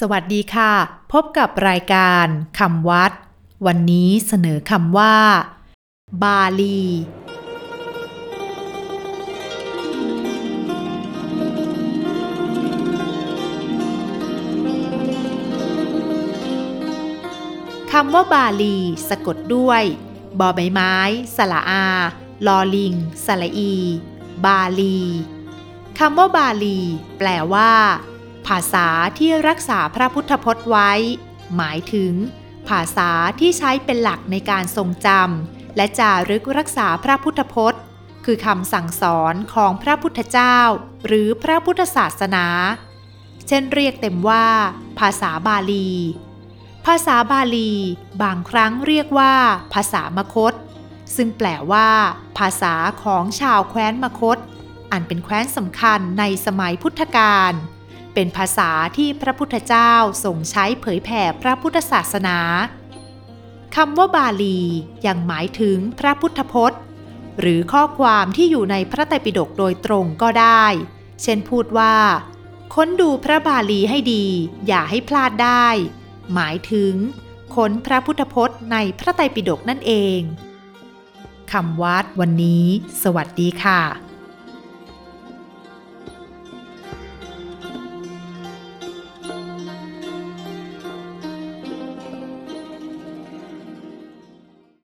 สวัสดีค่ะพบกับรายการคำวัดวันนี้เสนอคำว่าบาลีคำว่าบาลีสะกดด้วยบอใบไม้สระอาลอลิงสระอีบาลีคำว่าบาลีแปลว่าภาษาที่รักษาพระพุทธพจน์ไว้หมายถึงภาษาที่ใช้เป็นหลักในการทรงจำและจารึกรักษาพระพุทธพจน์คือคำสั่งสอนของพระพุทธเจ้าหรือพระพุทธศาสนาเช่นเรียกเต็มว่าภาษาบาลีภาษาบาลีบางครั้งเรียกว่าภาษามคธซึ่งแปลว่าภาษาของชาวแคว้นมคธอันเป็นแคว้นสำคัญในสมัยพุทธกาลเป็นภาษาที่พระพุทธเจ้าทรงใช้เผยแผ่พระพุทธศาสนาคำว่าบาลียังหมายถึงพระพุทธพจน์หรือข้อความที่อยู่ในพระไตรปิฎกโดยตรงก็ได้เช่นพูดว่าค้นดูพระบาลีให้ดีอย่าให้พลาดได้หมายถึงค้นพระพุทธพจน์ในพระไตรปิฎกนั่นเองคำวัดวันนี้สวัสดีค่ะ